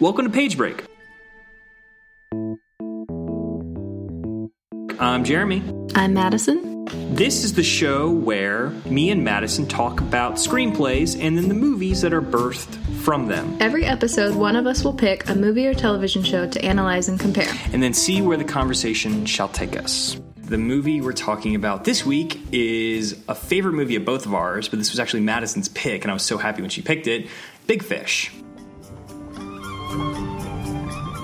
Welcome to Page Break. I'm Jeremy. I'm Madison. This is the show where me and Madison talk about screenplays and then the movies that are birthed from them. Every episode, one of us will pick a movie or television show to analyze and compare. And then see where the conversation shall take us. The movie we're talking about this week is a favorite movie of both of ours, but this was actually Madison's pick, and I was so happy when she picked it, Big Fish.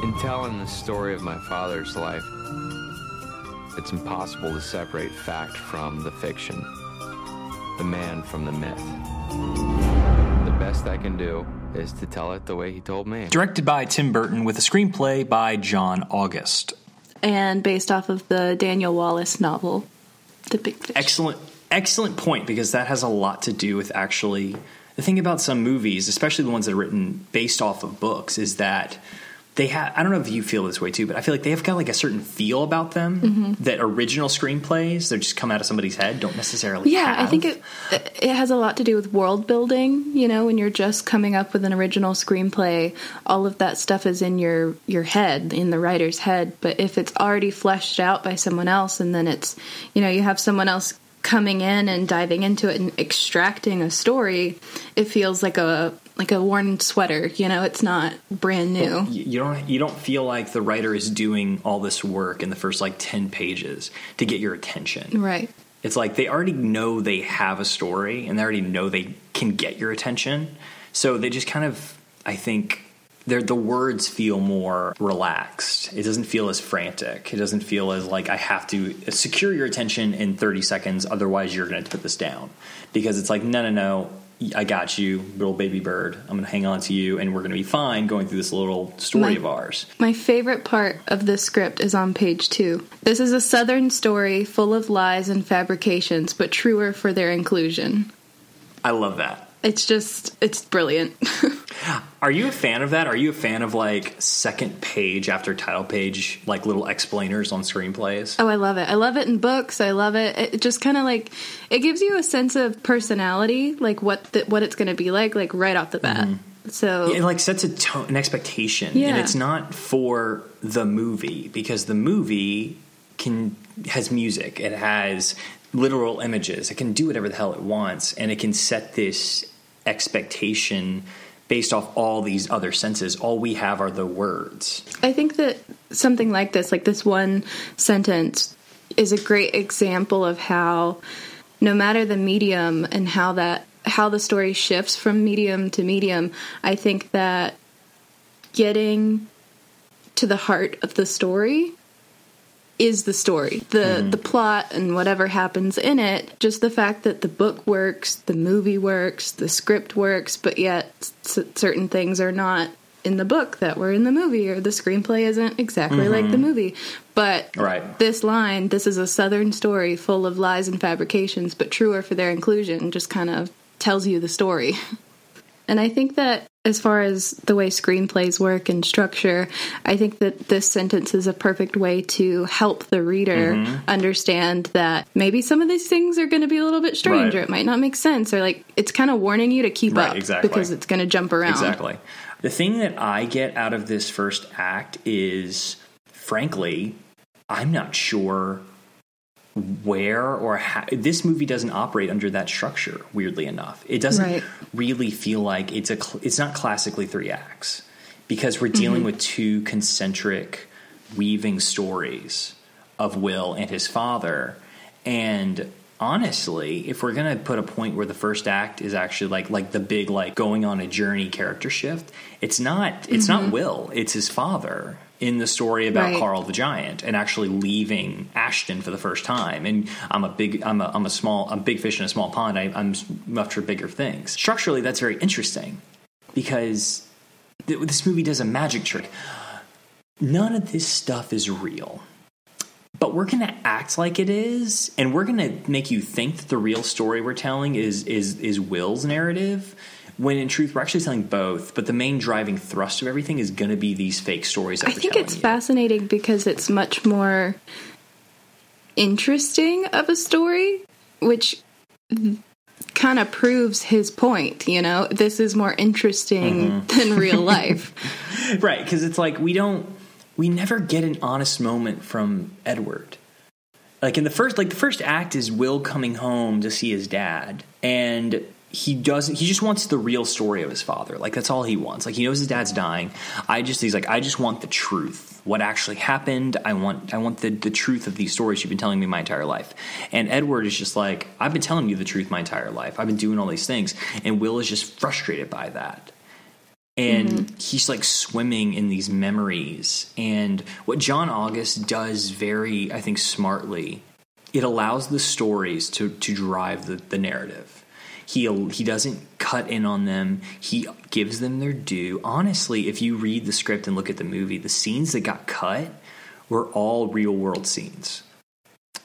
In telling the story of my father's life, it's impossible to separate fact from the fiction, the man from the myth. The best I can do is to tell it the way he told me. Directed by Tim Burton with a screenplay by John August. And based off of the Daniel Wallace novel, The Big Fish. Excellent point, because that has a lot to do with actually... The thing about some movies, especially the ones that are written based off of books, is that they have... I don't know if you feel this way too, but I feel like they have got like a certain feel about them that original screenplays that just come out of somebody's head don't necessarily have. Yeah, I think it has a lot to do with world building. You know, when you're just coming up with an original screenplay, all of that stuff is in your head, in the writer's head. But if it's already fleshed out by someone else, and then it's, you know, you have someone else coming in and diving into it and extracting a story, it feels like a worn sweater, you know, it's not brand new. Well, you don't feel like the writer is doing all this work in the first like 10 pages to get your attention. Right. It's like they already know they have a story and they already know they can get your attention. So they just kind of, I think, the words feel more relaxed. It doesn't feel as frantic. It doesn't feel as like I have to secure your attention in 30 seconds, otherwise you're going to put this down. Because it's like, no. I got you, little baby bird. I'm going to hang on to you, and we're going to be fine going through this little story of ours. My favorite part of this script is on page 2. This is a Southern story full of lies and fabrications, but truer for their inclusion. I love that. It's brilliant. Are you a fan of that? Are you a fan of, like, second page after title page, like, little explainers on screenplays? Oh, I love it. I love it in books. I love it. It just kind of, like, it gives you a sense of personality, like, what it's going to be like, right off the bat. Mm-hmm. So yeah, it, like, sets a tone, an expectation. Yeah. And it's not for the movie, because the movie has music. It has literal images. It can do whatever the hell it wants, and it can set this expectation based off all these other senses. All we have are the words. I think that something like this one sentence, is a great example of how no matter the medium and how the story shifts from medium to medium, I think that getting to the heart of the story is the story. The plot and whatever happens in it, just the fact that the book works, the movie works, the script works, but yet certain things are not in the book that were in the movie, or the screenplay isn't exactly like the movie. But This line, this is a Southern story full of lies and fabrications, but truer for their inclusion, just kind of tells you the story. And I think that as far as the way screenplays work and structure, I think that this sentence is a perfect way to help the reader understand that maybe some of these things are going to be a little bit strange, or it might not make sense, or like it's kind of warning you to keep up because it's going to jump around. Exactly. The thing that I get out of this first act is, frankly, I'm not sure where or how this movie doesn't operate under that structure. Weirdly enough, it doesn't really feel like it's not classically 3 acts, because we're dealing with 2 concentric weaving stories of Will and his father. And honestly, if we're going to put a point where the first act is actually like the big, like going on a journey character shift, it's not Will, it's his father in the story about Carl the Giant and actually leaving Ashton for the first time. And I'm a big fish in a small pond. I'm up for bigger things. Structurally, that's very interesting, because this movie does a magic trick. None of this stuff is real, but we're going to act like it is. And we're going to make you think that the real story we're telling is Will's narrative, when in truth, we're actually telling both, but the main driving thrust of everything is going to be these fake stories that we're telling. I think it's fascinating because it's much more interesting of a story, which kind of proves his point, you know? This is more interesting than real life. Right, because it's like we never get an honest moment from Edward. Like, the first act is Will coming home to see his dad, and he just wants the real story of his father. Like, that's all he wants. Like, he knows his dad's dying. I just want the truth. What actually happened. I want the truth of these stories you've been telling me my entire life. And Edward is just like, I've been telling you the truth my entire life. I've been doing all these things. And Will is just frustrated by that. And he's like swimming in these memories. And what John August does very, I think, smartly, it allows the stories to drive the narrative. He doesn't cut in on them. He gives them their due. Honestly, if you read the script and look at the movie, the scenes that got cut were all real world scenes.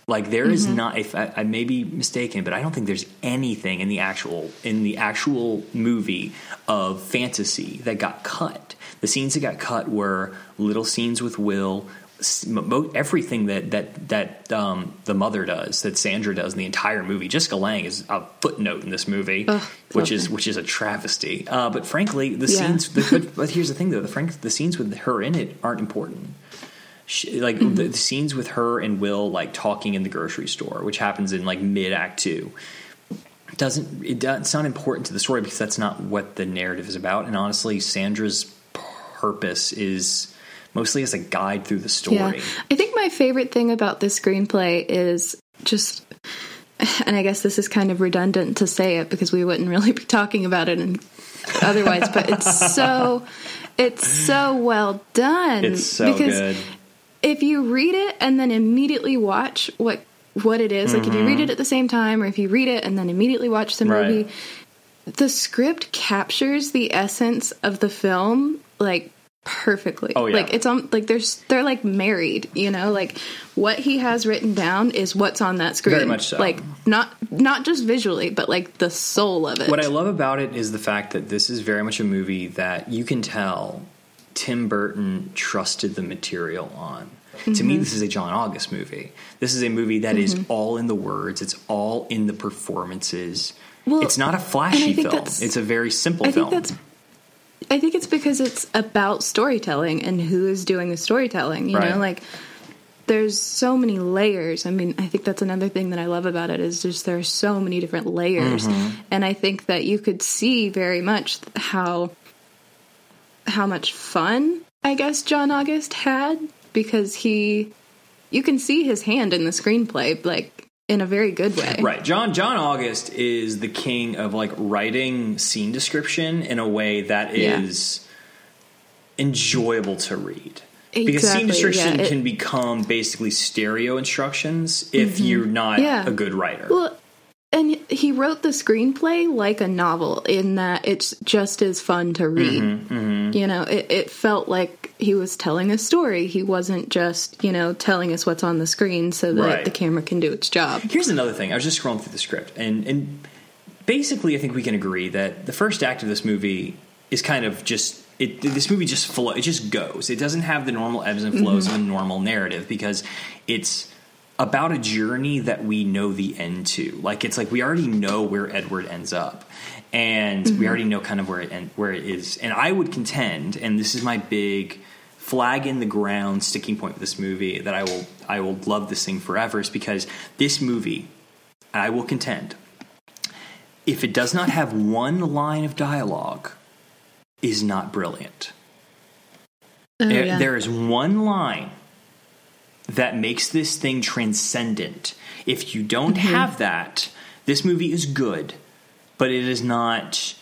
Like, there is not, if I may be mistaken, but I don't think there's anything in the actual movie of fantasy that got cut. The scenes that got cut were little scenes with Will, everything that the mother does, that Sandra does in the entire movie. Jessica Lange is a footnote in this movie, which is a travesty. But frankly, the scenes. But here's the thing, though: the scenes with her in it aren't important. The scenes with her and Will, like talking in the grocery store, which happens in like mid-Act 2, it's not important to the story because that's not what the narrative is about. And honestly, Sandra's purpose is mostly as a guide through the story. Yeah. I think my favorite thing about this screenplay is just, and I guess this is kind of redundant to say it because we wouldn't really be talking about it and otherwise, but it's so well done. It's so good. If you read it and then immediately watch what it is, like if you read it at the same time, or if you read it and then immediately watch the movie, the script captures the essence of the film, like, perfectly. Oh, yeah. Like, it's on, like, they're like married, you know, like what he has written down is what's on that screen. Very much so. Like, not just visually, but like the soul of it. What I love about it is the fact that this is very much a movie that you can tell Tim Burton trusted the material on. To me, this is a John August movie. This is a movie that is all in the words. It's all in the performances. Well, it's not a flashy film. It's a very simple film. I think it's because it's about storytelling and who is doing the storytelling, you know, like there's so many layers. I mean, I think that's another thing that I love about it is just there are so many different layers. And I think that you could see very much how much fun, I guess, John August had, because you can see his hand in the screenplay, like, in a very good way. Right. John August is the king of, like, writing scene description in a way that is enjoyable to read. Exactly, because scene description can become basically stereo instructions if you're not a good writer. Well, and he wrote the screenplay like a novel in that it's just as fun to read. You know, it felt like he was telling a story. He wasn't just, you know, telling us what's on the screen so that the camera can do its job. Here's another thing. I was just scrolling through the script, and basically I think we can agree that the first act of this movie is kind of just – this movie just flows. It just goes. It doesn't have the normal ebbs and flows of a normal narrative because it's about a journey that we know the end to. Like, it's like we already know where Edward ends up. And we already know kind of where it is. And I would contend, and this is my big flag in the ground sticking point with this movie, that I will love this thing forever, is because this movie, I will contend, if it does not have one line of dialogue, is not brilliant. Oh, there is one line that makes this thing transcendent. If you don't have that, this movie is good. But it is not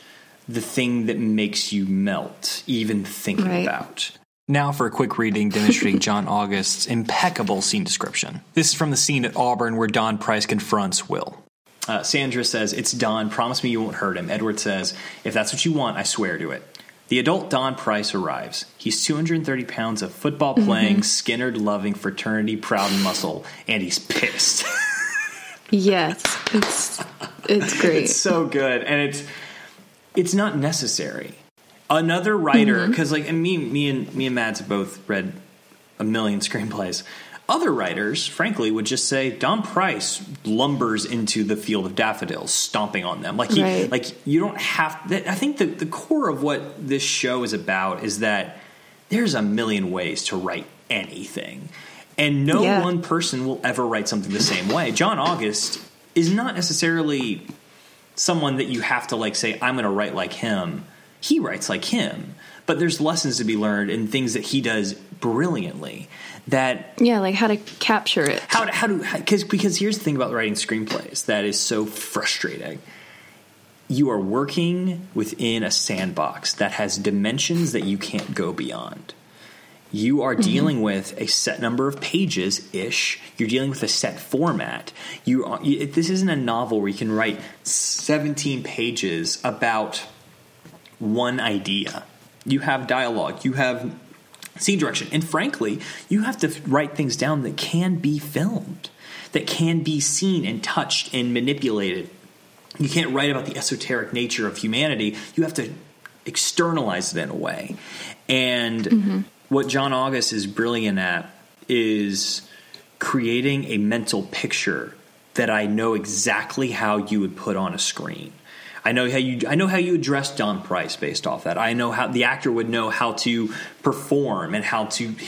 the thing that makes you melt, even thinking about. Now for a quick reading demonstrating John August's impeccable scene description. This is from the scene at Auburn where Don Price confronts Will. Sandra says, "It's Don. Promise me you won't hurt him." Edward says, "If that's what you want, I swear to it." The adult Don Price arrives. He's 230 pounds of football-playing, Skinner-loving, fraternity-proud muscle, and he's pissed. Yes, it's great. It's so good, and it's not necessary. Another writer, because like, and me and Mads both read a million screenplays. Other writers, frankly, would just say Don Price lumbers into the field of daffodils, stomping on them. Like, like you don't have – I think the core of what this show is about is that there's a million ways to write anything. And no one person will ever write something the same way. John August is not necessarily someone that you have to, like, say, I'm going to write like him. He writes like him. But there's lessons to be learned and things that he does brilliantly. That like how to capture it. Because here's the thing about writing screenplays that is so frustrating. You are working within a sandbox that has dimensions that you can't go beyond. You are dealing with a set number of pages-ish. You're dealing with a set format. This isn't a novel where you can write 17 pages about one idea. You have dialogue. You have scene direction. And frankly, you have to write things down that can be filmed, that can be seen and touched and manipulated. You can't write about the esoteric nature of humanity. You have to externalize it in a way. And what John August is brilliant at is creating a mental picture that I know exactly how you would put on a screen. I know how you address Don Price based off that. I know how the actor would know how to perform and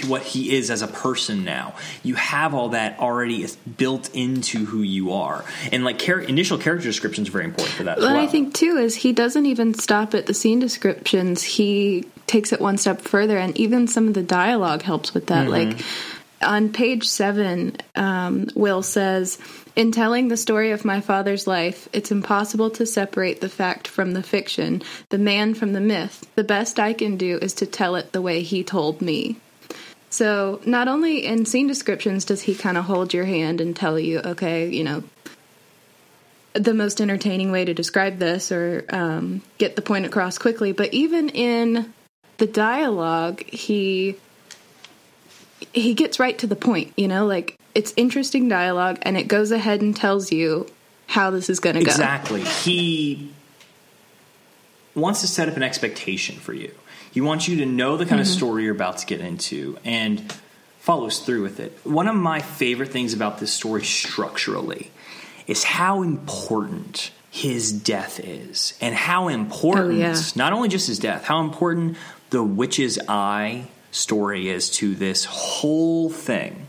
what he is as a person now. You have all that already built into who you are. And like initial character description is very important for that as well. What I think too is he doesn't even stop at the scene descriptions. He takes it one step further, and even some of the dialogue helps with that. Like on page 7, Will says, "In telling the story of my father's life, it's impossible to separate the fact from the fiction, the man from the myth. The best I can do is to tell it the way he told me." So not only in scene descriptions does he kind of hold your hand and tell you, okay, you know, the most entertaining way to describe this or get the point across quickly, but even in the dialogue, he gets right to the point, you know, like, it's interesting dialogue, and it goes ahead and tells you how this is going to go. Exactly. He wants to set up an expectation for you. He wants you to know the kind of story you're about to get into and follows through with it. One of my favorite things about this story structurally is how important his death is, and how important, not only just his death, how important the witch's eye story is to this whole thing.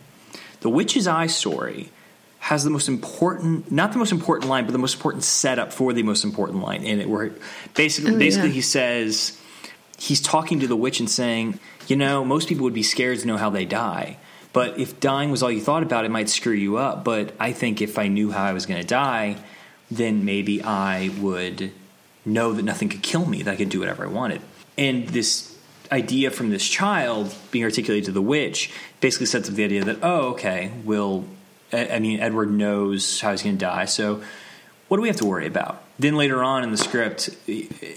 The witch's eye story has the most important – not the most important line, but the most important setup for the most important line in it, where basically he says – he's talking to the witch and saying, you know, most people would be scared to know how they die. But if dying was all you thought about, it might screw you up. But I think if I knew how I was going to die, then maybe I would know that nothing could kill me, that I could do whatever I wanted. And this – idea from this child being articulated to the witch basically sets up the idea that, oh, okay, Edward knows how he's going to die, so what do we have to worry about? Then later on in the script,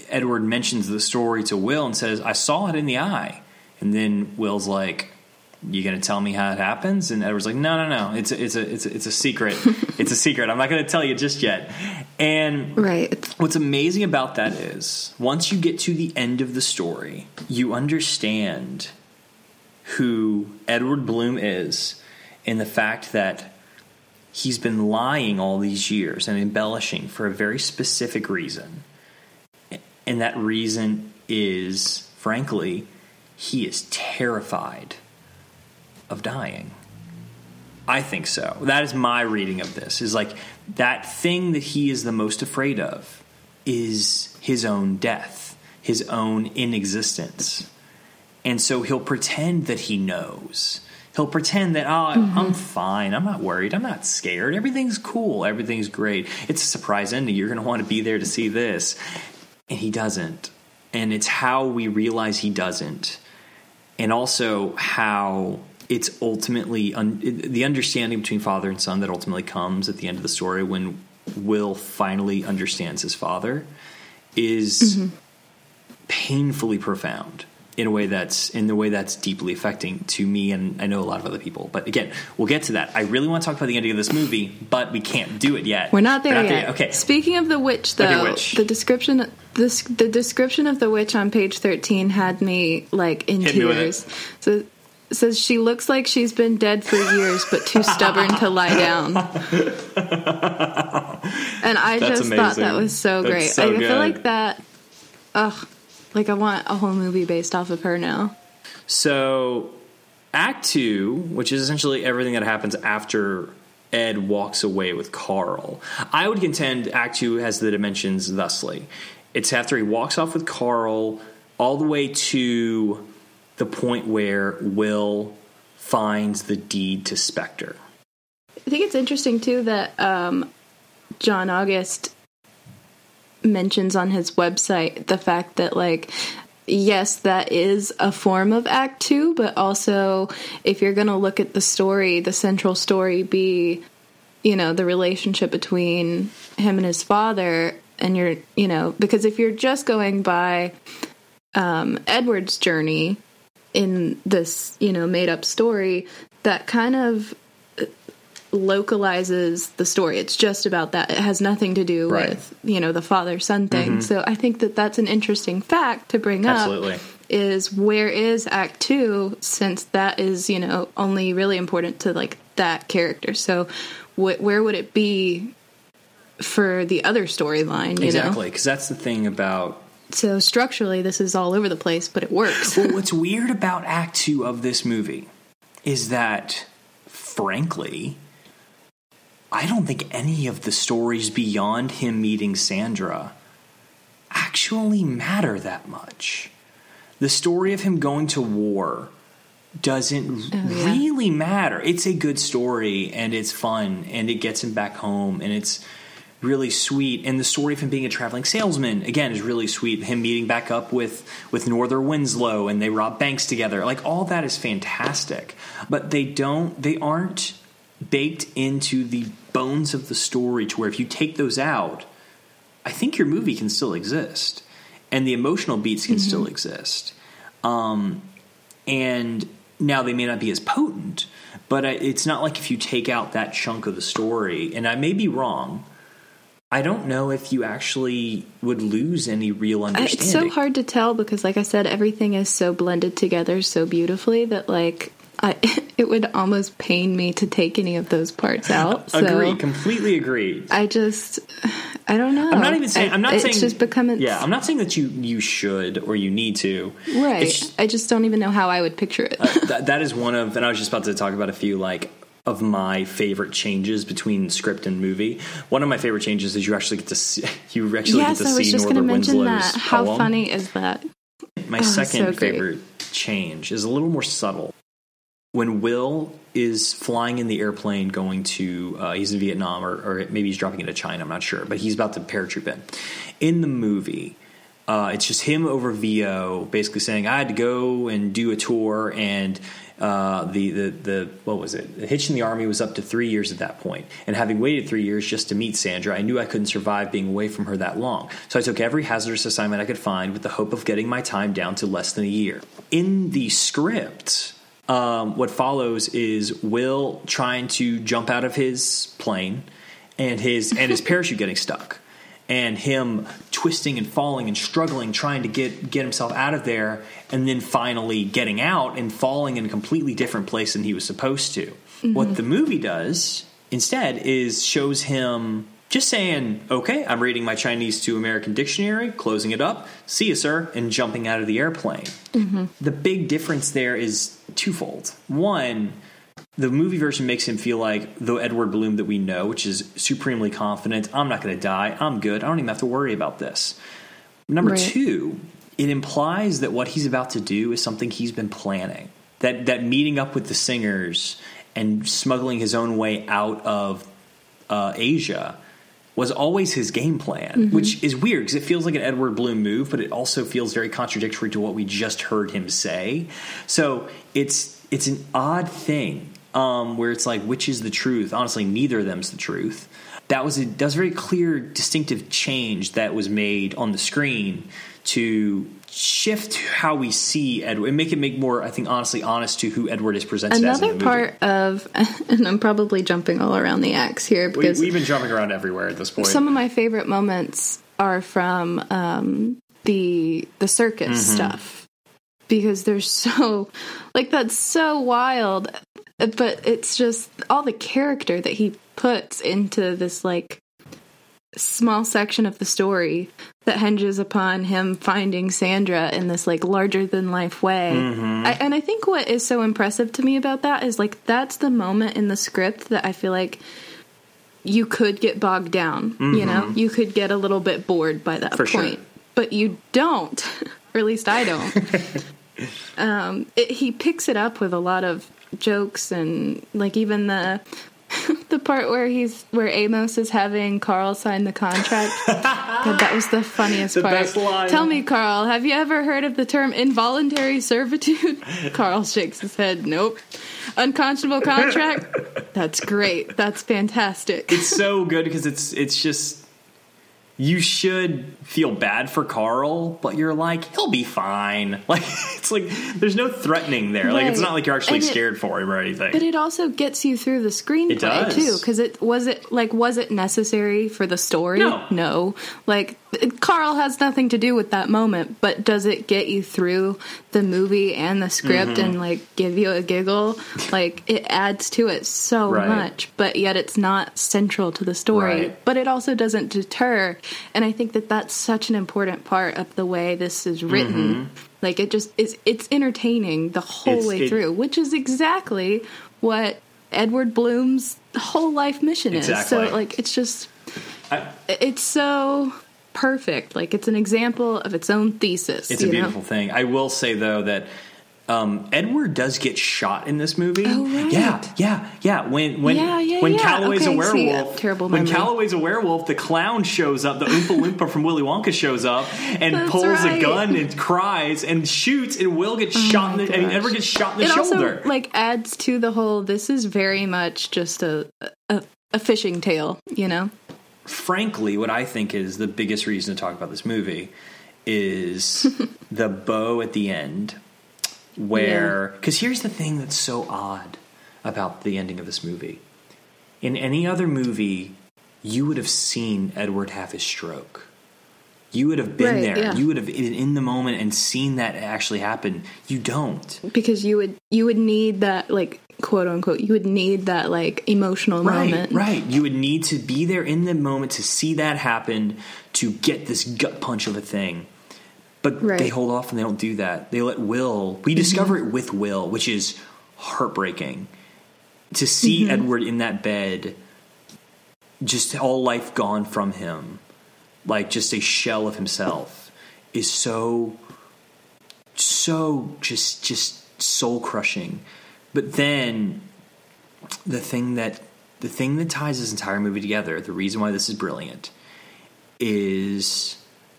Edward mentions the story to Will and says, I saw it in the eye. And then Will's like, you going to tell me how it happens? And Edward's like, no, it's a secret. It's a secret. I'm not going to tell you just yet. And what's amazing about that is once you get to the end of the story, you understand who Edward Bloom is and the fact that he's been lying all these years and embellishing for a very specific reason. And that reason is, frankly, he is terrified of dying. I think so. That is my reading of this, is like that thing that he is the most afraid of is his own death, his own inexistence. And so he'll pretend that he knows. He'll pretend that, I'm fine. I'm not worried. I'm not scared. Everything's cool. Everything's great. It's a surprise ending. You're going to want to be there to see this. And he doesn't. And it's how we realize he doesn't. And also how it's ultimately the understanding between father and son that ultimately comes at the end of the story when Will finally understands his father is painfully profound in the way that's deeply affecting to me. And I know a lot of other people, but again, we'll get to that. I really want to talk about the ending of this movie, but we can't do it yet. We're not there yet. Okay. Speaking of the witch though, the description of the witch on page 13 had me like in tears. So says she looks like she's been dead for years, but too stubborn to lie down. And I That's just amazing. Thought that was so That's great. So I feel like that, like I want a whole movie based off of her now. So Act 2, which is essentially everything that happens after Ed walks away with Carl. I would contend Act 2 has the dimensions thusly. It's after he walks off with Carl all the way to the point where Will finds the deed to Spectre. I think it's interesting, too, that John August mentions on his website the fact that, like, yes, that is a form of Act 2, but also if you're going to look at the story, the central story be, you know, the relationship between him and his father, and you're, you know, because if you're just going by Edward's journey in this, you know, made-up story, that kind of localizes the story. It's just about that. It has nothing to do right. with, you know, the father-son thing. Mm-hmm. So I think that that's an interesting fact to bring Absolutely. Up is where is Act 2, since that is, you know, only really important to, like, that character. So where would it be for the other storyline, you Exactly, because that's the thing about... So structurally, this is all over the place, but it works. Well, what's weird about Act 2 of this movie is that, frankly, I don't think any of the stories beyond him meeting Sandra actually matter that much. The story of him going to war doesn't really matter. It's a good story, and it's fun, and it gets him back home, and it's really sweet. And the story of him being a traveling salesman, again, is really sweet. Him meeting back up with Northern Winslow, and they rob banks together. Like, all that is fantastic. But they aren't baked into the bones of the story to where if you take those out, I think your movie can still exist. And the emotional beats can mm-hmm. still exist. And now they may not be as potent, but it's not like if you take out that chunk of the story, and I may be wrong, I don't know if you actually would lose any real understanding. It's so hard to tell because, like I said, everything is so blended together so beautifully that, like, it would almost pain me to take any of those parts out. So agree, completely agreed. I don't know. I'm not saying. It's just becoming. Yeah, I'm not saying that you should or you need to. Right. I just don't even know how I would picture it. That is one of, and I was just about to talk about a few, like, of my favorite changes between script and movie. One of my favorite changes is you actually get to see Northern Winslow's that. How poem. Funny is that? My second favorite change is a little more subtle. When Will is flying in the airplane going to, he's in Vietnam or maybe he's dropping into China, I'm not sure, but he's about to paratroop in. In the movie, it's just him over VO basically saying, I had to go and do a tour and the hitch in the army was up to 3 years at that point, and having waited 3 years just to meet Sandra, I knew I couldn't survive being away from her that long, so I took every hazardous assignment I could find with the hope of getting my time down to less than a year. In the script, what follows is Will trying to jump out of his plane and his parachute getting stuck, and him twisting and falling and struggling, trying to get himself out of there, and then finally getting out and falling in a completely different place than he was supposed to. Mm-hmm. What the movie does instead is shows him just saying, okay, I'm reading my Chinese to American dictionary, closing it up, see you, sir, and jumping out of the airplane. Mm-hmm. The big difference there is twofold. One, the movie version makes him feel like the Edward Bloom that we know, which is supremely confident. I'm not going to die. I'm good. I don't even have to worry about this. Number right. two, it implies that what he's about to do is something he's been planning. That meeting up with the singers and smuggling his own way out of Asia was always his game plan, mm-hmm. which is weird because it feels like an Edward Bloom move, but it also feels very contradictory to what we just heard him say. So it's an odd thing. Where it's like, which is the truth? Honestly, neither of them's the truth. That was a very clear, distinctive change that was made on the screen to shift how we see Edward and make it more, I think, honest to who Edward is presented as in the movie. Another part of, and I'm probably jumping all around the acts here because we've been jumping around everywhere at this point. Some of my favorite moments are from the circus mm-hmm. stuff. because they're so, like, that's so wild. But it's just all the character that he puts into this, like, small section of the story that hinges upon him finding Sandra in this, like, larger-than-life way. Mm-hmm. I think what is so impressive to me about that is, like, that's the moment in the script that I feel like you could get bogged down, mm-hmm. you know? You could get a little bit bored by that point. Sure. But you don't. Or at least I don't. He picks it up with a lot of jokes and, like, even the... the part where Amos is having Carl sign the contract. God, that was the funniest part. The best line. Tell me, Carl, have you ever heard of the term involuntary servitude? Carl shakes his head. Nope. Unconscionable contract? That's great. That's fantastic. It's so good because it's just... You should feel bad for Carl, but you're like, he'll be fine. Like, it's like, there's no threatening there. Right. Like, it's not like you're actually scared for him or anything. But it also gets you through the screenplay, too. Because was it necessary for the story? No. Like, Carl has nothing to do with that moment, but does it get you through the movie and the script mm-hmm. and, like, give you a giggle? Like, it adds to it so much, but yet it's not central to the story. Right. But it also doesn't deter. And I think that that's such an important part of the way this is written. Mm-hmm. Like, it just is, it's entertaining the whole way through, which is exactly what Edward Bloom's whole life mission is. So, like, it's just, it's so perfect. Like, it's an example of its own thesis. It's a beautiful thing. I will say, though, that Edward does get shot in this movie. Oh, right. Yeah. When Calloway's a werewolf, terrible memory. When Calloway's a werewolf, the clown shows up, the Oompa Loompa from Willy Wonka shows up and pulls a gun and cries and shoots, and Will gets shot in the, and Edward gets shot in the shoulder. Also, like, adds to the whole. This is very much just a fishing tale, you know. Frankly, what I think is the biggest reason to talk about this movie is the bow at the end. Where, because here's the thing that's so odd about the ending of this movie. In any other movie, you would have seen Edward have his stroke. You would have been there. Yeah. You would have been in the moment and seen that actually happen. You don't. Because you would need that, like, quote unquote, you would need that, like, emotional moment. Right. You would need to be there in the moment to see that happen, to get this gut punch of a thing. But they hold off and they don't do that. They let Will... We discover it with Will, which is heartbreaking. To see Edward in that bed, just all life gone from him, like just a shell of himself, is so just soul-crushing. But then the thing that ties this entire movie together, the reason why this is brilliant, is...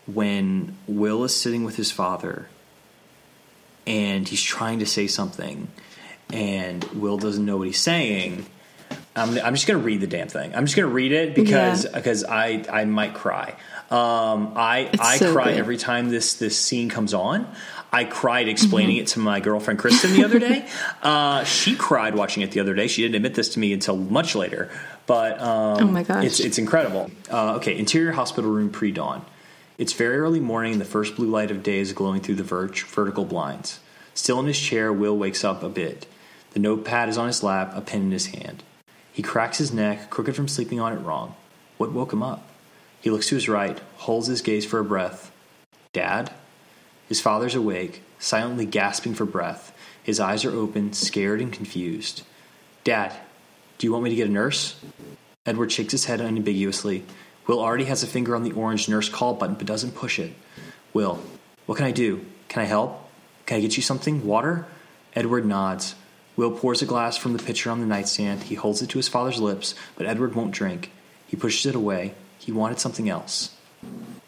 when Will is sitting with his father and he's trying to say something and Will doesn't know what he's saying, I'm just going to read the damn thing. I'm just going to read it because I might cry. I cry every time this scene comes on. I cried explaining it to my girlfriend Kristen the other day. She cried watching it the other day. She didn't admit this to me until much later. But oh my gosh. It's incredible. Okay, interior hospital room pre-dawn. It's very early morning, and the first blue light of day is glowing through the vertical blinds. Still in his chair, Will wakes up a bit. The notepad is on his lap, a pen in his hand. He cracks his neck, crooked from sleeping on it wrong. What woke him up? He looks to his right, holds his gaze for a breath. Dad? His father's awake, silently gasping for breath. His eyes are open, scared and confused. Dad, do you want me to get a nurse? Edward shakes his head unambiguously. Will already has a finger on the orange nurse call button, but doesn't push it. Will, what can I do? Can I help? Can I get you something? Water? Edward nods. Will pours a glass from the pitcher on the nightstand. He holds it to his father's lips, but Edward won't drink. He pushes it away. He wanted something else.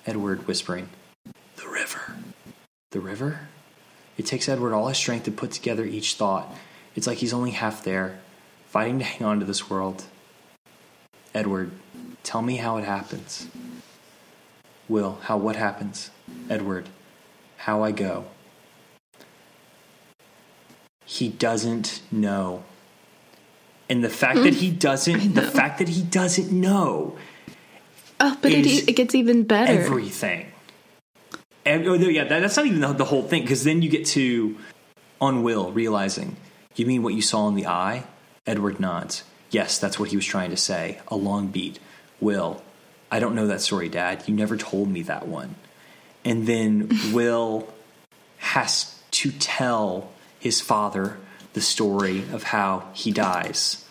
Edward, whispering, the river. The river? It takes Edward all his strength to put together each thought. It's like he's only half there, fighting to hang on to this world. Edward, tell me how it happens. Will, how what happens? Edward, how I go. He doesn't know. And the fact that he doesn't, know. Oh, but it gets even better. Everything. And, that's not even the whole thing, because then you get to Unwill realizing, you mean what you saw in the eye? Edward nods. Yes, that's what he was trying to say. A long beat. Will, I don't know that story, Dad. You never told me that one. And then Will has to tell his father the story of how he dies.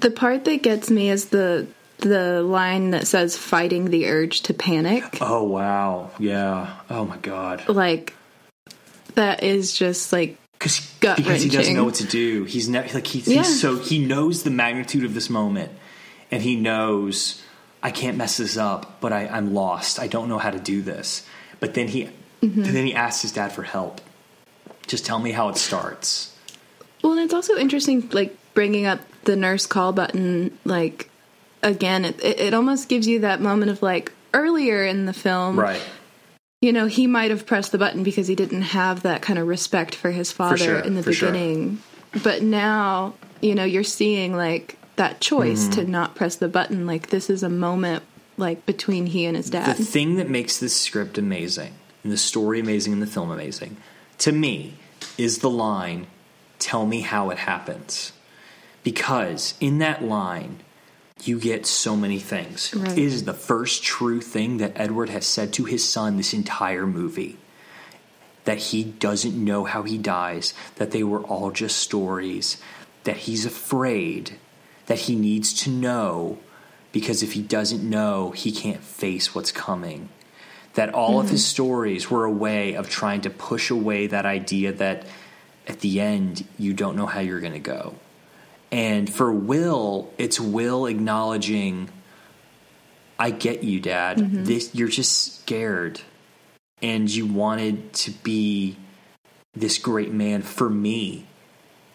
The part that gets me is the line that says, fighting the urge to panic. Oh, wow. Yeah. Oh, my God. Like, that is just, like, gut-wrenching. Because he doesn't know what to do. He's never, like, he knows the magnitude of this moment. And he knows, I can't mess this up, but I'm lost. I don't know how to do this. But then he asks his dad for help. Just tell me how it starts. Well, and it's also interesting, like, bringing up the nurse call button, like, again, it almost gives you that moment of, like, earlier in the film, right? You know, he might have pressed the button because he didn't have that kind of respect for his father in the beginning. Sure. But now, you know, you're seeing, like, that choice to not press the button. Like, this is a moment, like, between he and his dad. The thing that makes this script amazing, and the story amazing, and the film amazing, to me, is the line, tell me how it happens. Because in that line, you get so many things. Right. It is the first true thing that Edward has said to his son this entire movie. That he doesn't know how he dies. That they were all just stories. That he's afraid. That he needs to know. Because if he doesn't know, he can't face what's coming. That all of his stories were a way of trying to push away that idea that at the end, you don't know how you're going to go. And for Will, it's Will acknowledging, I get you, Dad. This, you're just scared. And you wanted to be this great man for me.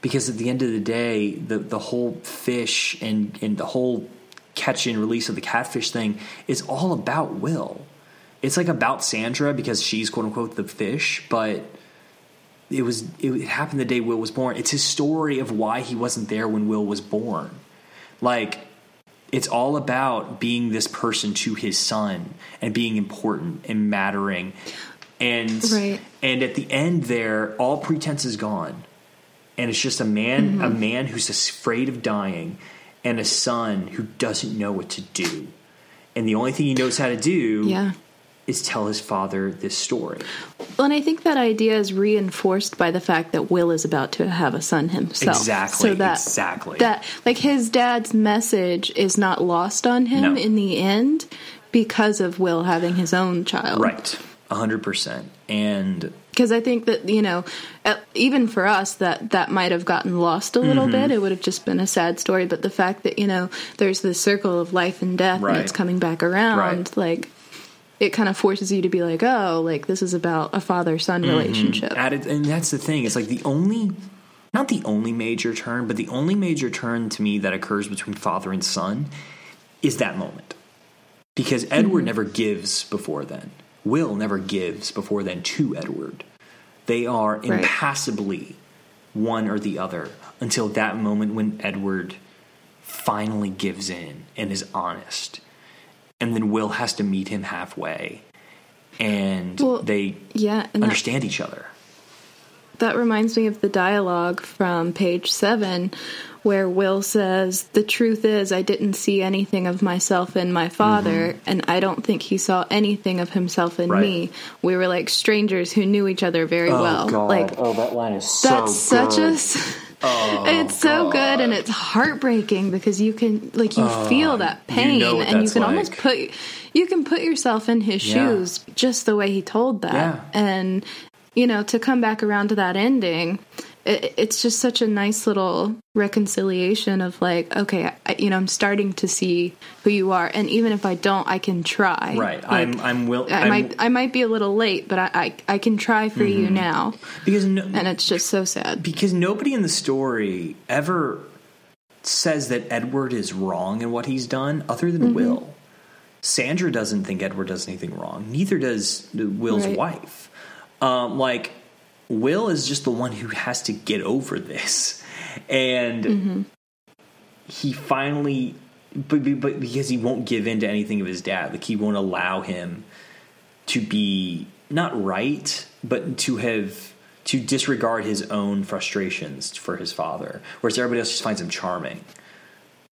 Because at the end of the day, the whole fish and the whole catch and release of the catfish thing is all about Will. It's like about Sandra because she's, quote-unquote, the fish, but... It happened the day Will was born. It's his story of why he wasn't there when Will was born. Like, it's all about being this person to his son and being important and mattering. And and at the end there, all pretense is gone. And it's just a man who's afraid of dying and a son who doesn't know what to do. And the only thing he knows how to do is tell his father this story. Well, and I think that idea is reinforced by the fact that Will is about to have a son himself. Exactly. So that, that, like, his dad's message is not lost on him in the end because of Will having his own child. Right. 100%. And... because I think that, you know, even for us, that might have gotten lost a little bit. It would have just been a sad story. But the fact that, you know, there's this circle of life and death and it's coming back around, like... it kind of forces you to be like, oh, like, this is about a father-son relationship. And that's the thing. It's like the only, not the only major turn, but the only major turn to me that occurs between father and son is that moment. Because Edward never gives before then. Will never gives before then to Edward. They are impassibly one or the other until that moment when Edward finally gives in and is honest. And then Will has to meet him halfway, and they understand each other. That reminds me of the dialogue from page 7, where Will says, the truth is I didn't see anything of myself in my father, and I don't think he saw anything of himself in me. We were like strangers who knew each other very well. God. Like, that line is so good. It's so good, and it's heartbreaking because you can, like, you feel that pain, and you can almost put yourself in his shoes just the way he told that. Yeah. And, you know, to come back around to that ending, it's just such a nice little reconciliation of, like, okay, I'm starting to see who you are, and even if I don't, I can try. Right. Like, I might be a little late, but I can try for you now. Because and it's just so sad. Because nobody in the story ever says that Edward is wrong in what he's done other than Will. Sandra doesn't think Edward does anything wrong. Neither does Will's wife. Like, Will is just the one who has to get over this. And he finally... But because he won't give in to anything of his dad. Like, he won't allow him to be not right, but to disregard his own frustrations for his father, whereas everybody else just finds him charming.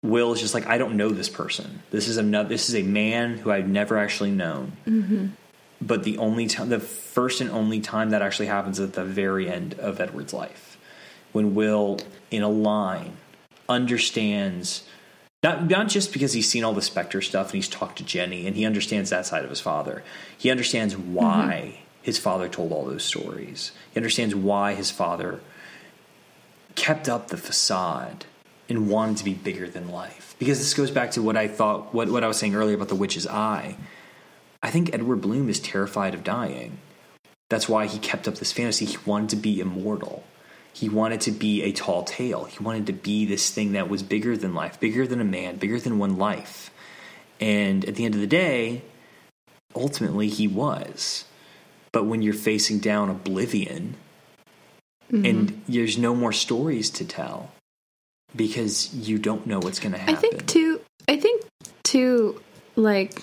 Will is just like, I don't know this person. This is a man who I've never actually known. Mm-hmm. But the first and only time that actually happens at the very end of Edward's life, when Will, in a line, understands, not just because he's seen all the Spectre stuff and he's talked to Jenny and he understands that side of his father. He understands why mm-hmm. his father told all those stories. He understands why his father kept up the facade and wanted to be bigger than life. Because this goes back to what I was saying earlier about the witch's eye. I think Edward Bloom is terrified of dying. That's why he kept up this fantasy. He wanted to be immortal. He wanted to be a tall tale. He wanted to be this thing that was bigger than life, bigger than a man, bigger than one life. And at the end of the day, ultimately he was. But when you're facing down oblivion, mm-hmm. and there's no more stories to tell because you don't know what's going to happen. I think too, like,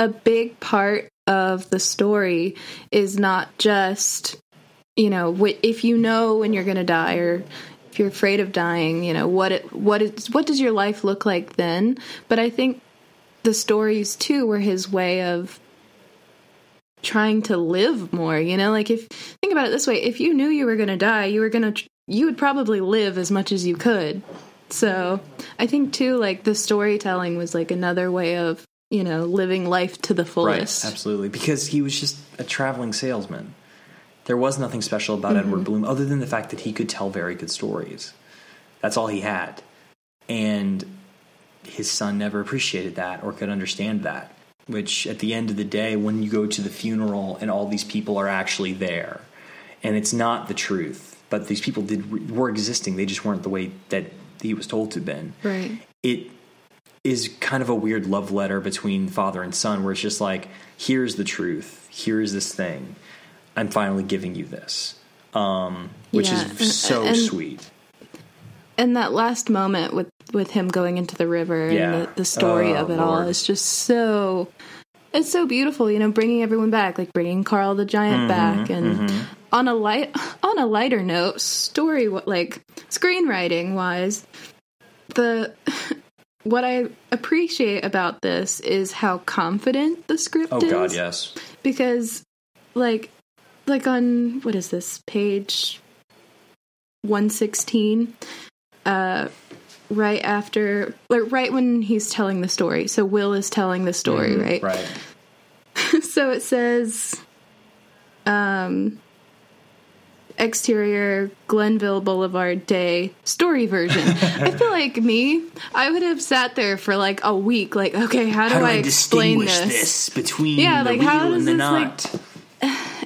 a big part of the story is not just, you know, if you know when you're going to die or if you're afraid of dying, you know, what does your life look like then? But I think the stories too were his way of trying to live more, you know, like, if think about it this way, if you knew you were going to die, you would probably live as much as you could. So I think too, like, the storytelling was like another way of, you know, living life to the fullest. Right, absolutely. Because he was just a traveling salesman. There was nothing special about mm-hmm. Edward Bloom other than the fact that he could tell very good stories. That's all he had. And his son never appreciated that or could understand that, which at the end of the day, when you go to the funeral and all these people are actually there and it's not the truth, but these people were existing. They just weren't the way that he was told to have been. Right. It is kind of a weird love letter between father and son where it's just like, here's the truth. Here is this thing. I'm finally giving you this, which is so sweet. And that last moment with him going into the river and the story of it all is just so, it's so beautiful, you know, bringing everyone back, like bringing Carl the Giant mm-hmm, back. And mm-hmm. on a lighter note, screenwriting wise, what I appreciate about this is how confident the script is. Oh, God, yes. Because, like on, what is this, page 116, right after, like, right when he's telling the story. So Will is telling the story, mm-hmm, right? Right. So it says, exterior, Glenville Boulevard day, story version. I feel like I would have sat there for like a week, like, okay, how do I explain this between the like, real and the not? Like,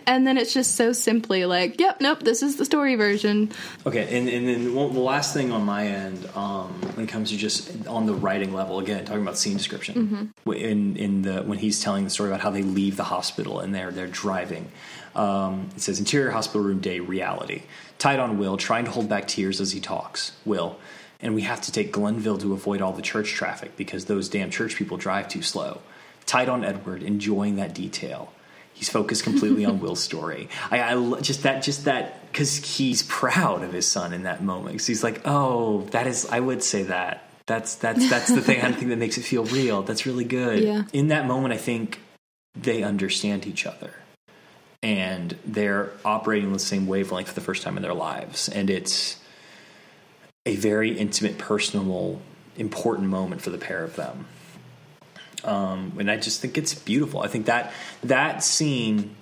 and then it's just so simply like, yep, nope, this is the story version. Okay, and then the last thing on my end, when it comes to just on the writing level, again, talking about scene description, mm-hmm. When he's telling the story about how they leave the hospital and they're driving. It says, interior hospital room day, reality. Tied on Will, trying to hold back tears as he talks. Will, and we have to take Glenville to avoid all the church traffic because those damn church people drive too slow. Tied on Edward, enjoying that detail. He's focused completely on Will's story. I just that, because he's proud of his son in that moment. So he's like, oh, that is, I would say that. That's the thing I think that makes it feel real. That's really good. Yeah. In that moment, I think they understand each other. And they're operating on the same wavelength for the first time in their lives. And it's a very intimate, personal, important moment for the pair of them. And I just think it's beautiful. I think that scene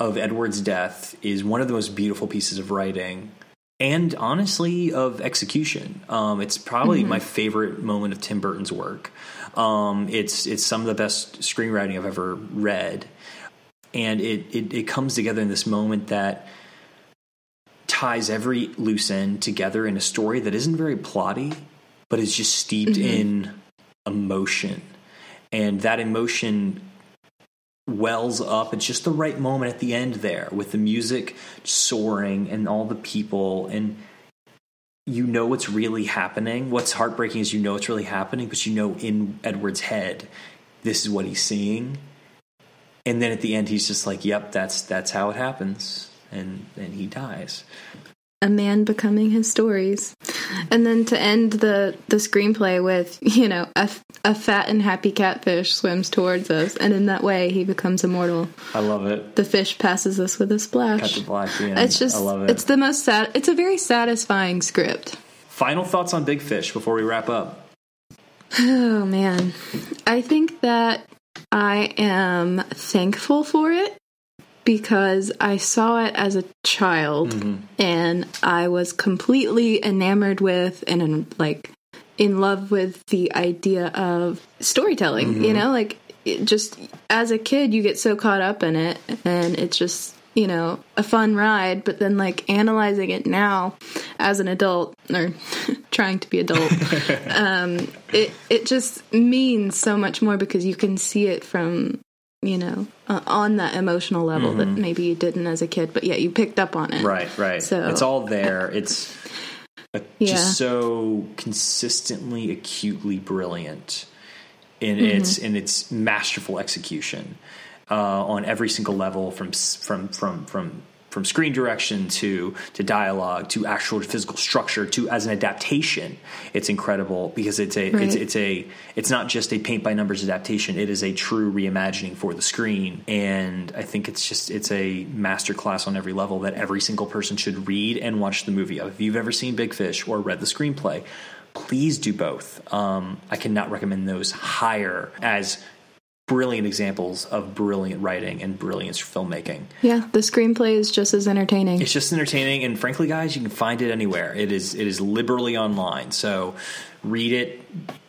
of Edward's death is one of the most beautiful pieces of writing and, honestly, of execution. It's probably mm-hmm. my favorite moment of Tim Burton's work. It's some of the best screenwriting I've ever read. And it comes together in this moment that ties every loose end together in a story that isn't very plotty, but is just steeped mm-hmm. in emotion. And that emotion wells up at just the right moment at the end there, with the music soaring and all the people. And you know what's really happening. What's heartbreaking is you know it's really happening, but you know in Edward's head, this is what he's seeing. And then at the end, he's just like, yep, that's how it happens. And he dies. A man becoming his stories. And then to end the screenplay with, you know, a fat and happy catfish swims towards us, and in that way he becomes immortal. I love it. The fish passes us with a splash. Cut the black in. It's just, I love it. It's the most sad. It's a very satisfying script. Final thoughts on Big Fish before we wrap up. Oh, man. I think that I am thankful for it, because I saw it as a child, mm-hmm. and I was completely enamored with and, like, in love with the idea of storytelling, mm-hmm. you know? Like, it just, as a kid, you get so caught up in it, and it's just, you know, a fun ride, but then, like, analyzing it now as an adult, or trying to be adult, it just means so much more, because you can see it from, you know, on that emotional level, mm-hmm. that maybe you didn't as a kid, but yet you picked up on it. Right. So it's all there. It's just so consistently, acutely brilliant in mm-hmm. its masterful execution on every single level, from screen direction to dialogue to actual physical structure to as an adaptation. It's incredible, because it's not just a paint by numbers adaptation. It is a true reimagining for the screen. And I think it's a masterclass on every level that every single person should read and watch the movie of. If you've ever seen Big Fish or read the screenplay, please do both. I cannot recommend those higher as brilliant examples of brilliant writing and brilliant filmmaking. Yeah, the screenplay is just as entertaining. It's just entertaining, and frankly, guys, you can find it anywhere. It is liberally online, so read it,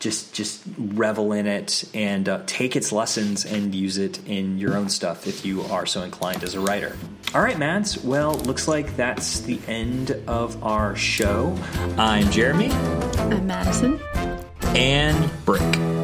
just revel in it, and take its lessons and use it in your own stuff if you are so inclined as a writer. All right, Mads, well, looks like that's the end of our show. I'm Jeremy. I'm Madison. And Brick.